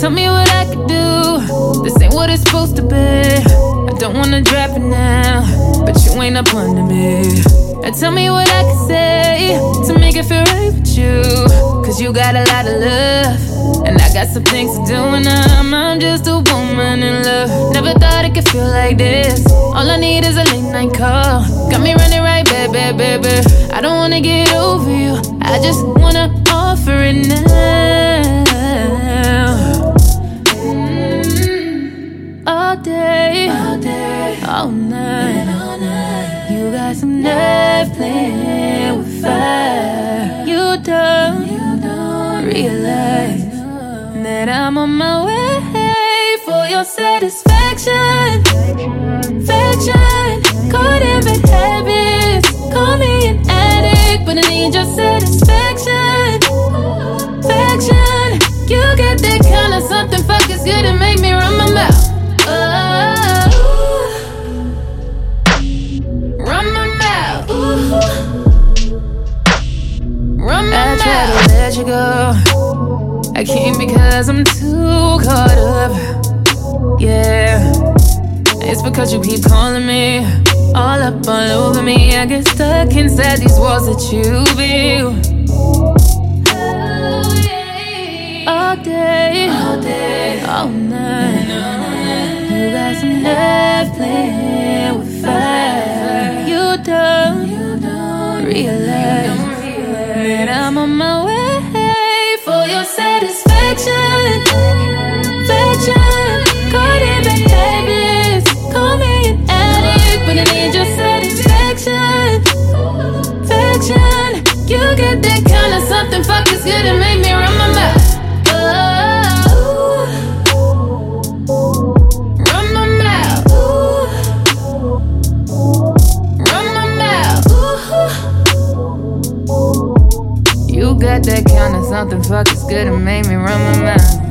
Tell me what I could do. This ain't what it's supposed to be. I don't wanna drop it now, but you ain't up under me. Now tell me what I could say to make it feel right with you, 'cause you got a lot of love and I got some things to do, and I'm just a woman in love. Never thought it could feel like this. All I need is a late night call. Got me running right back, baby. I don't wanna get over you, I just wanna offer it now. All day, all night, all night. You got some nerve playing with fire. You don't realize that I'm on my way for your satisfaction. Faction, caught in bad habits. Call me an addict, but I need your satisfaction. Faction, you got that kind of something fuckers good to make me run my mouth. I try to let you go, I can't because I'm too caught up. Yeah, it's because you keep calling me, all up all over me. I get stuck inside these walls that you build. All day, all night. You got some nerve playing with fire. You don't realize that I'm on my way for your satisfaction. Faction, caught in bad habits. Call me an addict, but I need your satisfaction. Faction, you got that kind of something fuckers good to make me run my mouth. Got that kind of something fuckers good and made me run my mouth.